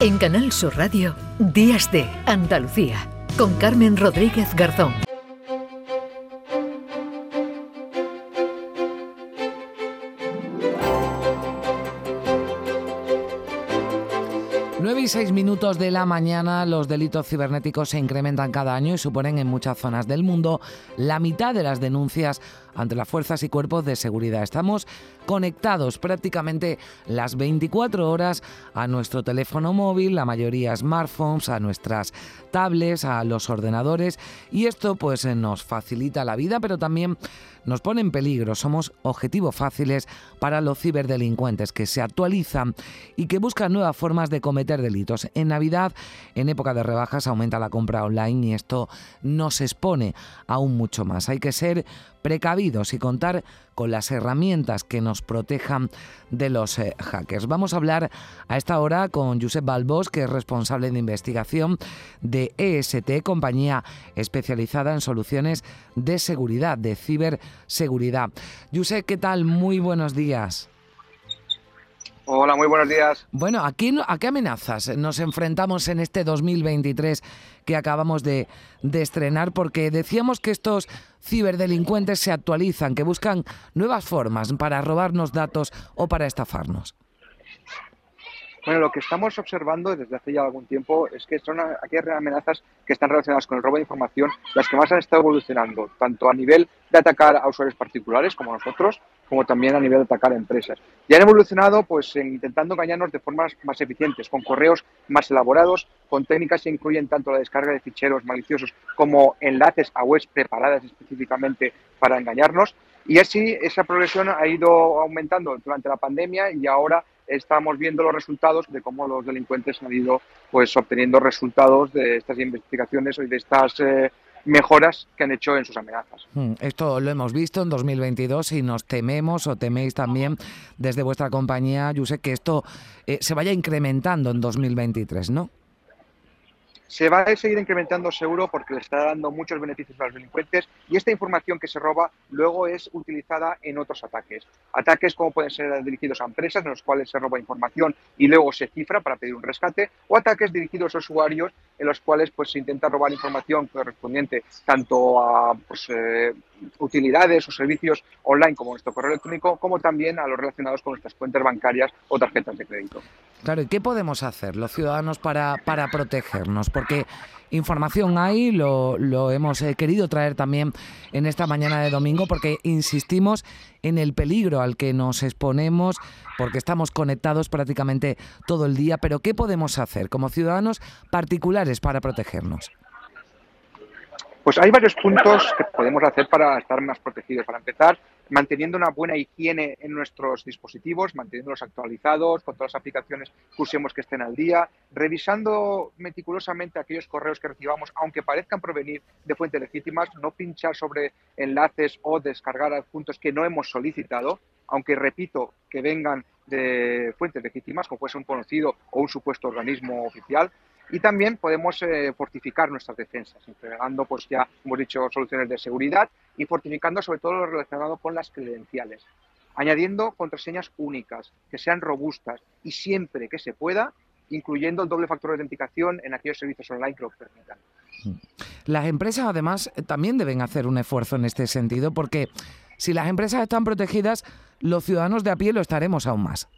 En Canal Sur Radio, Días de Andalucía, con Carmen Rodríguez Garzón. Y 6 minutos de la mañana. Los delitos cibernéticos se incrementan cada año y suponen en muchas zonas del mundo la mitad de las denuncias ante las fuerzas y cuerpos de seguridad. Estamos conectados prácticamente las 24 horas a nuestro teléfono móvil, la mayoría smartphones, a nuestras tablets, a los ordenadores, y esto pues nos facilita la vida, pero también nos pone en peligro. Somos objetivos fáciles para los ciberdelincuentes que se actualizan y que buscan nuevas formas de cometer delitos. En Navidad, en época de rebajas, aumenta la compra online y esto nos expone aún mucho más. Hay que ser precavidos y contar con las herramientas que nos protejan de los hackers. Vamos a hablar a esta hora con Josep Balbós, que es responsable de investigación de ESET, compañía especializada en soluciones de seguridad, de ciberseguridad. Josep, ¿qué tal? Muy buenos días. Hola, muy buenos días. Bueno, ¿a qué amenazas nos enfrentamos en este 2023 que acabamos de estrenar? Porque decíamos que estos ciberdelincuentes se actualizan, que buscan nuevas formas para robarnos datos o para estafarnos. Bueno, lo que estamos observando desde hace ya algún tiempo es que son aquellas amenazas que están relacionadas con el robo de información las que más han estado evolucionando, tanto a nivel de atacar a usuarios particulares como nosotros, como también a nivel de atacar a empresas. Y han evolucionado pues intentando engañarnos de formas más eficientes, con correos más elaborados, con técnicas que incluyen tanto la descarga de ficheros maliciosos como enlaces a webs preparadas específicamente para engañarnos. Y así esa progresión ha ido aumentando durante la pandemia y ahora estamos viendo los resultados de cómo los delincuentes han ido pues obteniendo resultados de estas investigaciones y de estas mejoras que han hecho en sus amenazas. Esto lo hemos visto en 2022 y nos tememos, o teméis también desde vuestra compañía, Josep, que esto se vaya incrementando en 2023, ¿no? Se va a seguir incrementando seguro porque le está dando muchos beneficios a los delincuentes y esta información que se roba luego es utilizada en otros ataques. Ataques como pueden ser dirigidos a empresas en los cuales se roba información y luego se cifra para pedir un rescate, o ataques dirigidos a usuarios en los cuales pues se intenta robar información correspondiente tanto a utilidades o servicios online como nuestro correo electrónico, como también a los relacionados con nuestras cuentas bancarias o tarjetas de crédito. Claro, ¿y qué podemos hacer los ciudadanos para protegernos? Porque información hay, lo hemos querido traer también en esta mañana de domingo, porque insistimos en el peligro al que nos exponemos, porque estamos conectados prácticamente todo el día. Pero ¿qué podemos hacer como ciudadanos particulares para protegernos? Pues hay varios puntos que podemos hacer para estar más protegidos. Para empezar, manteniendo una buena higiene en nuestros dispositivos, manteniéndolos actualizados, con todas las aplicaciones que usemos que estén al día, revisando meticulosamente aquellos correos que recibamos, aunque parezcan provenir de fuentes legítimas, no pinchar sobre enlaces o descargar adjuntos que no hemos solicitado, aunque, repito, que vengan de fuentes legítimas, como puede ser un conocido o un supuesto organismo oficial. Y también podemos fortificar nuestras defensas, entregando, pues ya hemos dicho, soluciones de seguridad y fortificando sobre todo lo relacionado con las credenciales, añadiendo contraseñas únicas, que sean robustas y siempre que se pueda, incluyendo el doble factor de autenticación en aquellos servicios online que lo permitan. Las empresas, además, también deben hacer un esfuerzo en este sentido, porque si las empresas están protegidas, los ciudadanos de a pie lo estaremos aún más.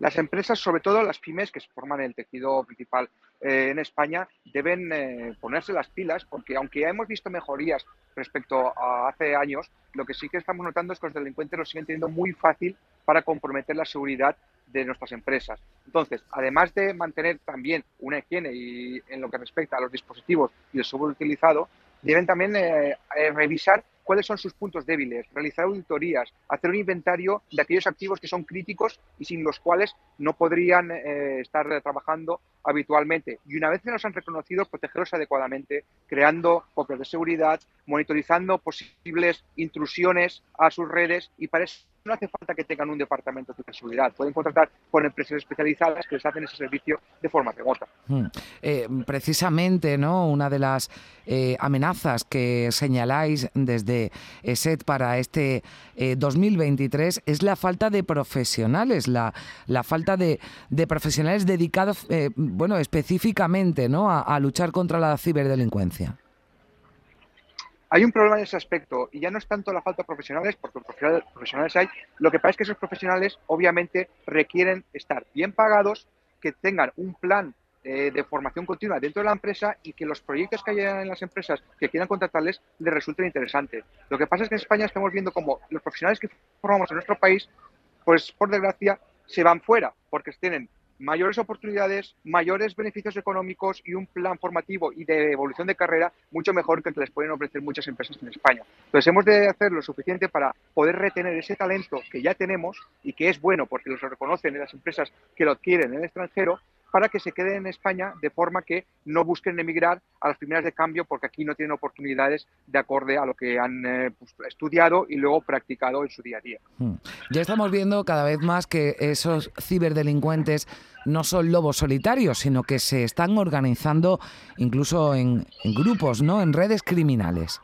Las empresas, sobre todo las pymes, que forman el tejido principal en España, deben ponerse las pilas, porque aunque ya hemos visto mejorías respecto a hace años, lo que sí que estamos notando es que los delincuentes lo siguen teniendo muy fácil para comprometer la seguridad de nuestras empresas. Entonces, además de mantener también una higiene y en lo que respecta a los dispositivos y el software utilizado, deben también revisar cuáles son sus puntos débiles, realizar auditorías, hacer un inventario de aquellos activos que son críticos y sin los cuales no podrían estar trabajando habitualmente. Y una vez que nos han reconocido, protegerlos adecuadamente, creando copias de seguridad, monitorizando posibles intrusiones a sus redes, y para eso no hace falta que tengan un departamento de seguridad. Pueden contratar con empresas especializadas que les hacen ese servicio de forma remota. Precisamente, ¿no?, una de las amenazas que señaláis desde ESET para este 2023 es la falta de profesionales, la falta de profesionales dedicados específicamente, ¿no?, a luchar contra la ciberdelincuencia. Hay un problema en ese aspecto, y ya no es tanto la falta de profesionales, porque profesionales hay. Lo que pasa es que esos profesionales obviamente requieren estar bien pagados, que tengan un plan de formación continua dentro de la empresa y que los proyectos que hayan en las empresas que quieran contratarles les resulten interesantes. Lo que pasa es que en España estamos viendo como los profesionales que formamos en nuestro país, pues por desgracia, se van fuera, porque tienen mayores oportunidades, mayores beneficios económicos y un plan formativo y de evolución de carrera mucho mejor que el que les pueden ofrecer muchas empresas en España. Entonces hemos de hacer lo suficiente para poder retener ese talento que ya tenemos y que es bueno porque los reconocen en las empresas que lo adquieren en el extranjero, para que se queden en España, de forma que no busquen emigrar a las primeras de cambio, porque aquí no tienen oportunidades de acorde a lo que han estudiado y luego practicado en su día a día. Ya estamos viendo cada vez más que esos ciberdelincuentes no son lobos solitarios, sino que se están organizando incluso en grupos, ¿no?, en redes criminales.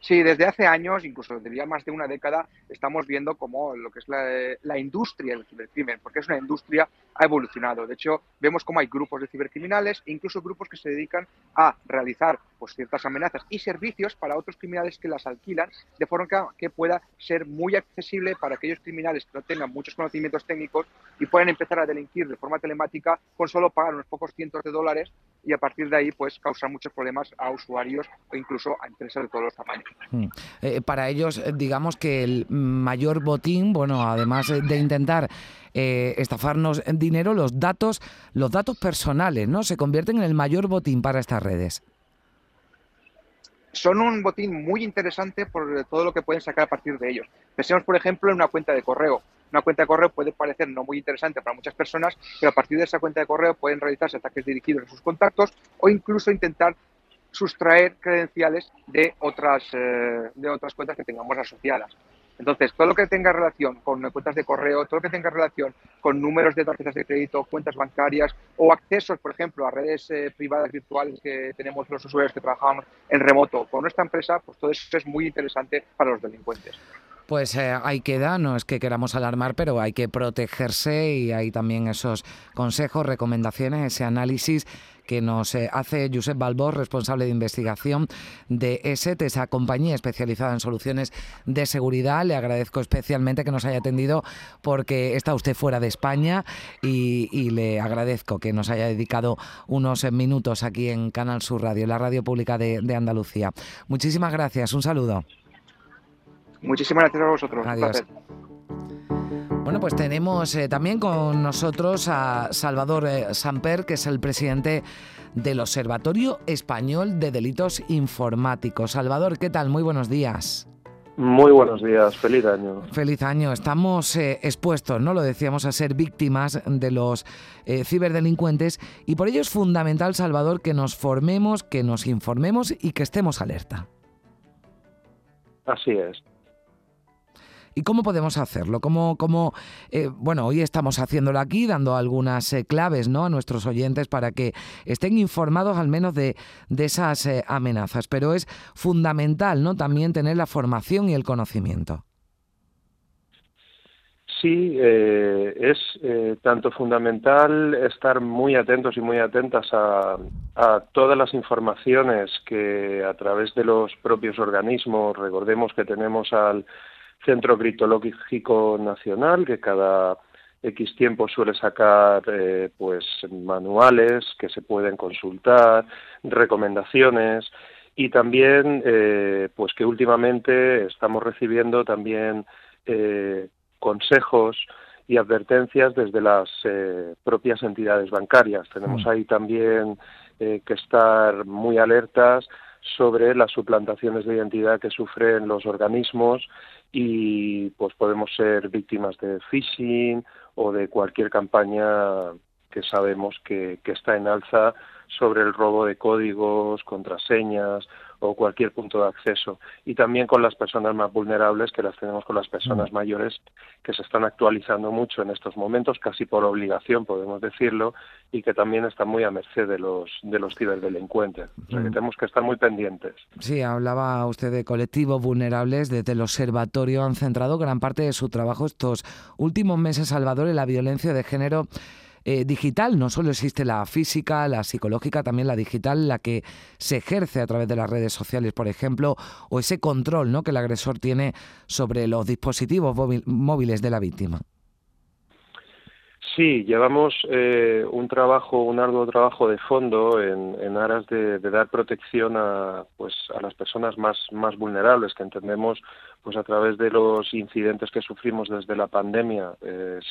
Sí, desde hace años, incluso desde ya más de una década, estamos viendo cómo lo que es la industria del cibercrimen, porque es una industria, ha evolucionado. De hecho, vemos cómo hay grupos de cibercriminales e incluso grupos que se dedican a realizar ciertas amenazas y servicios para otros criminales que las alquilan, de forma que pueda ser muy accesible para aquellos criminales que no tengan muchos conocimientos técnicos y puedan empezar a delinquir de forma telemática con solo pagar unos pocos cientos de dólares, y a partir de ahí pues causar muchos problemas a usuarios o incluso a empresas de todos los tamaños. Para ellos, digamos que el mayor botín, además de intentar estafarnos en dinero, los datos personales, ¿no?, se convierten en el mayor botín para estas redes. Son un botín muy interesante por todo lo que pueden sacar a partir de ellos. Pensemos, por ejemplo, en una cuenta de correo. Una cuenta de correo puede parecer no muy interesante para muchas personas, pero a partir de esa cuenta de correo pueden realizarse ataques dirigidos a sus contactos o incluso intentar sustraer credenciales de otras cuentas que tengamos asociadas. Entonces, todo lo que tenga relación con cuentas de correo, todo lo que tenga relación con números de tarjetas de crédito, cuentas bancarias o accesos, por ejemplo, a redes privadas virtuales que tenemos los usuarios que trabajamos en remoto con nuestra empresa, pues todo eso es muy interesante para los delincuentes. Pues ahí queda, no es que queramos alarmar, pero hay que protegerse, y hay también esos consejos, recomendaciones, ese análisis que nos hace Josep Balbós, responsable de investigación de ESET, esa compañía especializada en soluciones de seguridad. Le agradezco especialmente que nos haya atendido porque está usted fuera de España, y le agradezco que nos haya dedicado unos minutos aquí en Canal Sur Radio, la radio pública de Andalucía. Muchísimas gracias, un saludo. Muchísimas gracias a vosotros. Adiós. Bueno, pues tenemos también con nosotros a Salvador Samper, que es el presidente del Observatorio Español de Delitos Informáticos. Salvador, ¿qué tal? Muy buenos días. Muy buenos días, feliz año. Feliz año. Estamos expuestos, ¿no?, lo decíamos, a ser víctimas de los ciberdelincuentes, y por ello es fundamental, Salvador, que nos formemos, que nos informemos y que estemos alerta. Así es. ¿Y cómo podemos hacerlo? Hoy estamos haciéndolo aquí, dando algunas claves, ¿no?, a nuestros oyentes para que estén informados al menos de esas amenazas. Pero es fundamental, ¿no?, también tener la formación y el conocimiento. Sí, es tanto fundamental estar muy atentos y muy atentas a todas las informaciones que a través de los propios organismos, recordemos que tenemos al Centro Criptológico Nacional, que cada X tiempo suele sacar manuales que se pueden consultar, recomendaciones, y también que últimamente estamos recibiendo también consejos y advertencias desde las propias entidades bancarias. Tenemos ahí también que estar muy alertas sobre las suplantaciones de identidad que sufren los organismos, y pues podemos ser víctimas de phishing o de cualquier campaña que sabemos que está en alza sobre el robo de códigos, contraseñas o cualquier punto de acceso, y también con las personas más vulnerables, que las tenemos con las personas mayores, que se están actualizando mucho en estos momentos, casi por obligación, podemos decirlo, y que también están muy a merced de los ciberdelincuentes. O sea, que tenemos que estar muy pendientes. Sí, hablaba usted de colectivos vulnerables. Desde el Observatorio han centrado gran parte de su trabajo estos últimos meses, Salvador, en la violencia de género digital. No solo existe la física, la psicológica, también la digital, la que se ejerce a través de las redes sociales, por ejemplo, o ese control, ¿no?, que el agresor tiene sobre los dispositivos móviles de la víctima. Sí, llevamos un arduo trabajo de fondo en aras de dar protección a las personas más vulnerables, que entendemos pues a través de los incidentes que sufrimos desde la pandemia.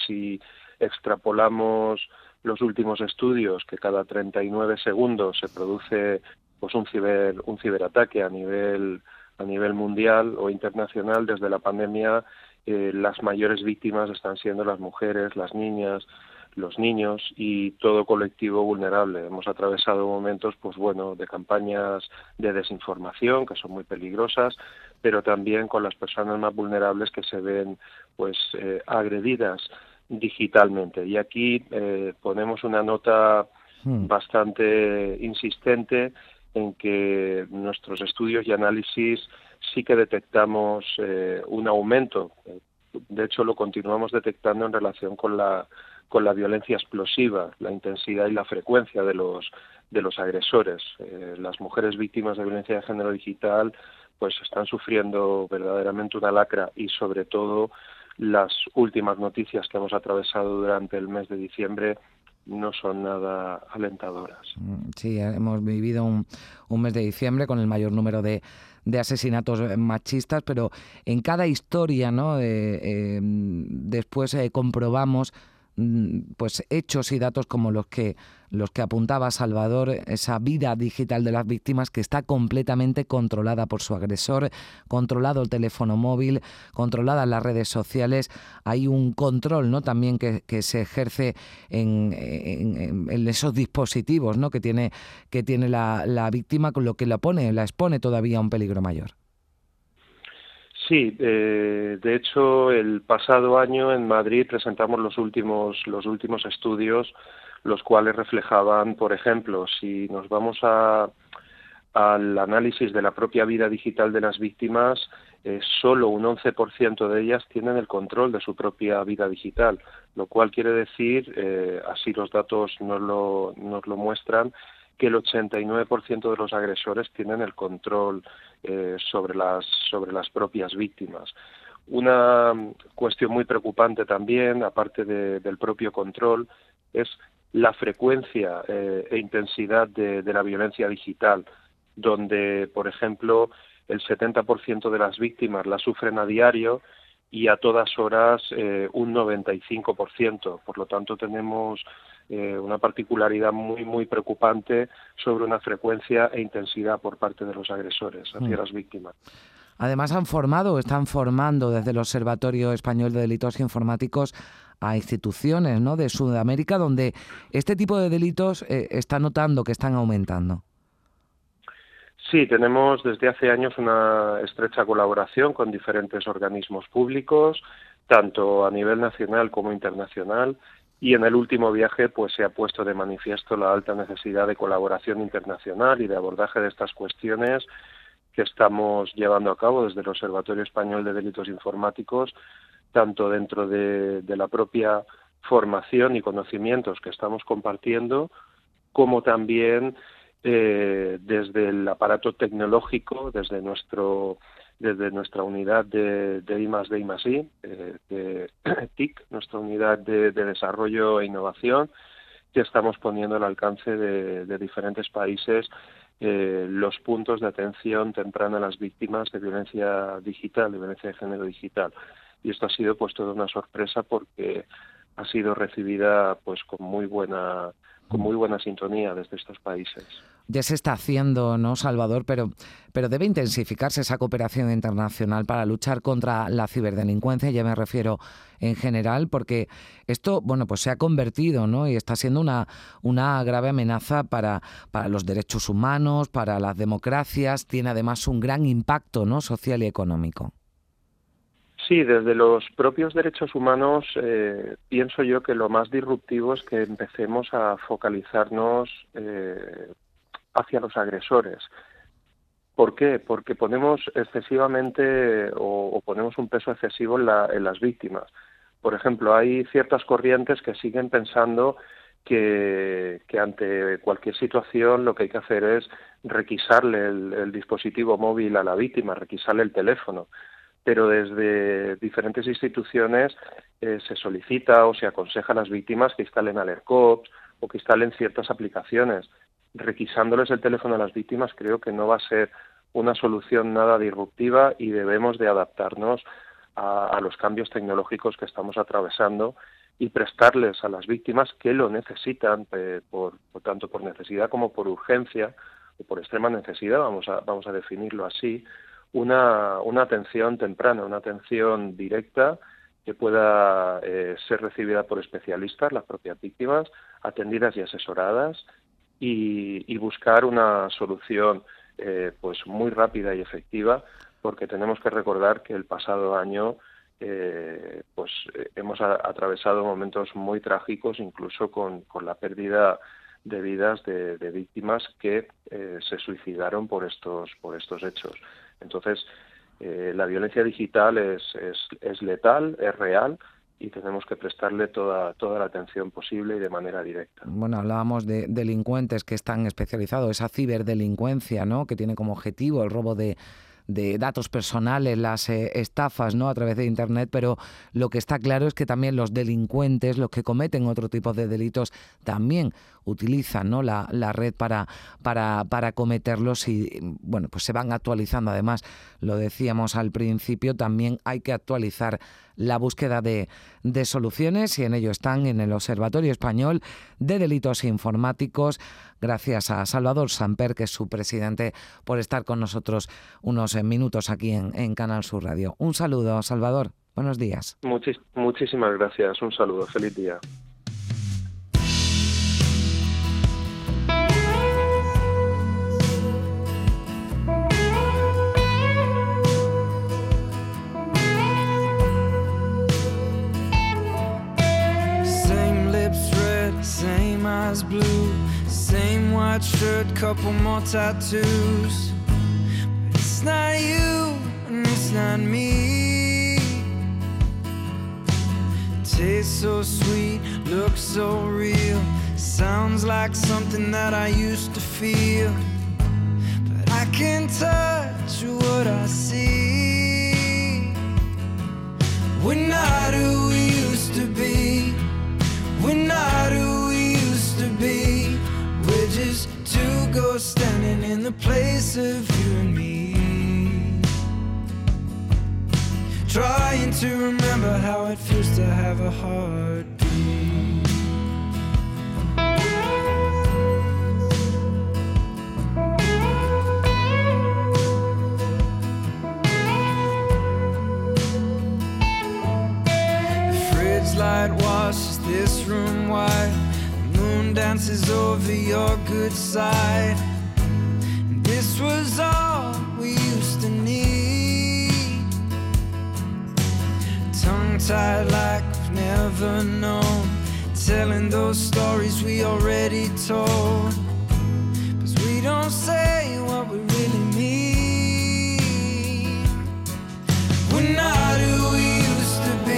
Si extrapolamos los últimos estudios, que cada 39 segundos se produce pues un ciberataque a nivel mundial o internacional, desde la pandemia las mayores víctimas están siendo las mujeres, las niñas, los niños y todo colectivo vulnerable. Hemos atravesado momentos pues bueno, de campañas de desinformación que son muy peligrosas, pero también con las personas más vulnerables que se ven pues agredidas digitalmente. Y aquí ponemos una nota bastante insistente en que nuestros estudios y análisis sí que detectamos un aumento. De hecho, lo continuamos detectando en relación con la violencia explosiva, la intensidad y la frecuencia de los agresores. Las mujeres víctimas de violencia de género digital pues están sufriendo verdaderamente una lacra, y sobre todo las últimas noticias que hemos atravesado durante el mes de diciembre no son nada alentadoras. Sí, hemos vivido un mes de diciembre con el mayor número de asesinatos machistas, pero en cada historia, ¿no?, después comprobamos pues hechos y datos como los que apuntaba Salvador, esa vida digital de las víctimas que está completamente controlada por su agresor, controlado el teléfono móvil, controladas las redes sociales. Hay un control, ¿no?, también que se ejerce en esos dispositivos, ¿no?, que tiene la víctima, con lo que la expone todavía a un peligro mayor. Sí, de hecho el pasado año en Madrid presentamos los últimos estudios, los cuales reflejaban, por ejemplo, si nos vamos al análisis de la propia vida digital de las víctimas, solo un 11% de ellas tienen el control de su propia vida digital, lo cual quiere decir, así los datos nos lo muestran, que el 89% de los agresores tienen el control sobre las propias víctimas. Una cuestión muy preocupante también, aparte del propio control, es la frecuencia e intensidad de la violencia digital, donde, por ejemplo, el 70% de las víctimas la sufren a diario y a todas horas un 95%. Por lo tanto, tenemos una particularidad muy, muy preocupante sobre una frecuencia e intensidad por parte de los agresores hacia las víctimas. Además, están formando desde el Observatorio Español de Delitos Informáticos a instituciones, ¿no?, de Sudamérica, donde este tipo de delitos está notando que están aumentando. Sí, tenemos desde hace años una estrecha colaboración con diferentes organismos públicos, tanto a nivel nacional como internacional, y en el último viaje pues se ha puesto de manifiesto la alta necesidad de colaboración internacional y de abordaje de estas cuestiones que estamos llevando a cabo desde el Observatorio Español de Delitos Informáticos, tanto dentro de la propia formación y conocimientos que estamos compartiendo, como también desde el aparato tecnológico, desde nuestra unidad de I+D+I, de TIC, nuestra unidad de desarrollo e innovación, que estamos poniendo al alcance de diferentes países los puntos de atención temprana a las víctimas de violencia digital, de violencia de género digital. Y esto ha sido pues toda una sorpresa, porque ha sido recibida pues con muy buena sintonía desde estos países. Ya se está haciendo, ¿no, Salvador? Pero debe intensificarse esa cooperación internacional para luchar contra la ciberdelincuencia, ya me refiero en general, porque esto, bueno, pues se ha convertido, ¿no? Y está siendo una grave amenaza para los derechos humanos, para las democracias, tiene además un gran impacto, ¿no?, social y económico. Sí, desde los propios derechos humanos pienso yo que lo más disruptivo es que empecemos a focalizarnos hacia los agresores. ¿Por qué? Porque ponemos excesivamente o ponemos un peso excesivo en las víctimas. Por ejemplo, hay ciertas corrientes que siguen pensando que ante cualquier situación lo que hay que hacer es requisarle el dispositivo móvil a la víctima, requisarle el teléfono. Pero desde diferentes instituciones se solicita o se aconseja a las víctimas que instalen AlertCops o que instalen ciertas aplicaciones. Requisándoles el teléfono a las víctimas creo que no va a ser una solución nada disruptiva y debemos de adaptarnos a los cambios tecnológicos que estamos atravesando y prestarles a las víctimas que lo necesitan, por tanto por necesidad como por urgencia o por extrema necesidad, vamos a definirlo así, una atención temprana, una atención directa que pueda ser recibida por especialistas, las propias víctimas, atendidas y asesoradas, y buscar una solución pues muy rápida y efectiva, porque tenemos que recordar que el pasado año pues hemos atravesado momentos muy trágicos, incluso con la pérdida de vidas de víctimas que se suicidaron por estos hechos. Entonces, la violencia digital es letal, es real, y tenemos que prestarle toda la atención posible y de manera directa. Bueno, hablábamos de delincuentes que están especializados, esa ciberdelincuencia, ¿no?, que tiene como objetivo el robo de datos personales, las estafas, ¿no?, a través de Internet, pero lo que está claro es que también los delincuentes, los que cometen otro tipo de delitos, también utilizan, ¿no?, la red para cometerlos y, bueno, pues se van actualizando. Además, lo decíamos al principio, también hay que actualizar la búsqueda de soluciones y en ello están en el Observatorio Español de Delitos Informáticos. Gracias a Salvador Samper, que es su presidente, por estar con nosotros unos minutos aquí en Canal Sur Radio. Un saludo, Salvador. Buenos días. Muchísimas gracias. Un saludo. Feliz día. Same eyes blue, same white shirt, couple more tattoos. But it's not you and it's not me. Tastes so sweet, looks so real. Sounds like something that I used to feel. But I can't touch what I see. We're not who we used to be. We're not who we used to be. We're just two ghosts standing in the place of you and me, trying to remember how it feels to have a heartbeat. Light washes this room white. The moon dances over your good side. And this was all we used to need. Tongue tied like we've never known, telling those stories we already told. Cause we don't say what we really mean. We're not who we used to be.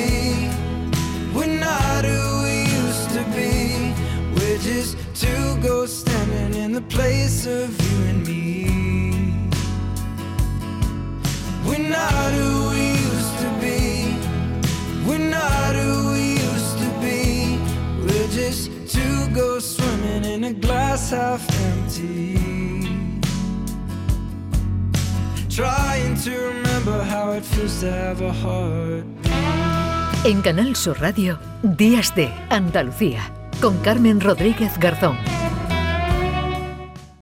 We're not who we used to be. We're just two ghosts standing in the place of you and me. We're not who we used to be. We're not who we used to be. We're just two ghosts swimming in a glass half empty, trying to remember how it feels to have a heart. En Canal Sur Radio, Días de Andalucía, con Carmen Rodríguez Garzón.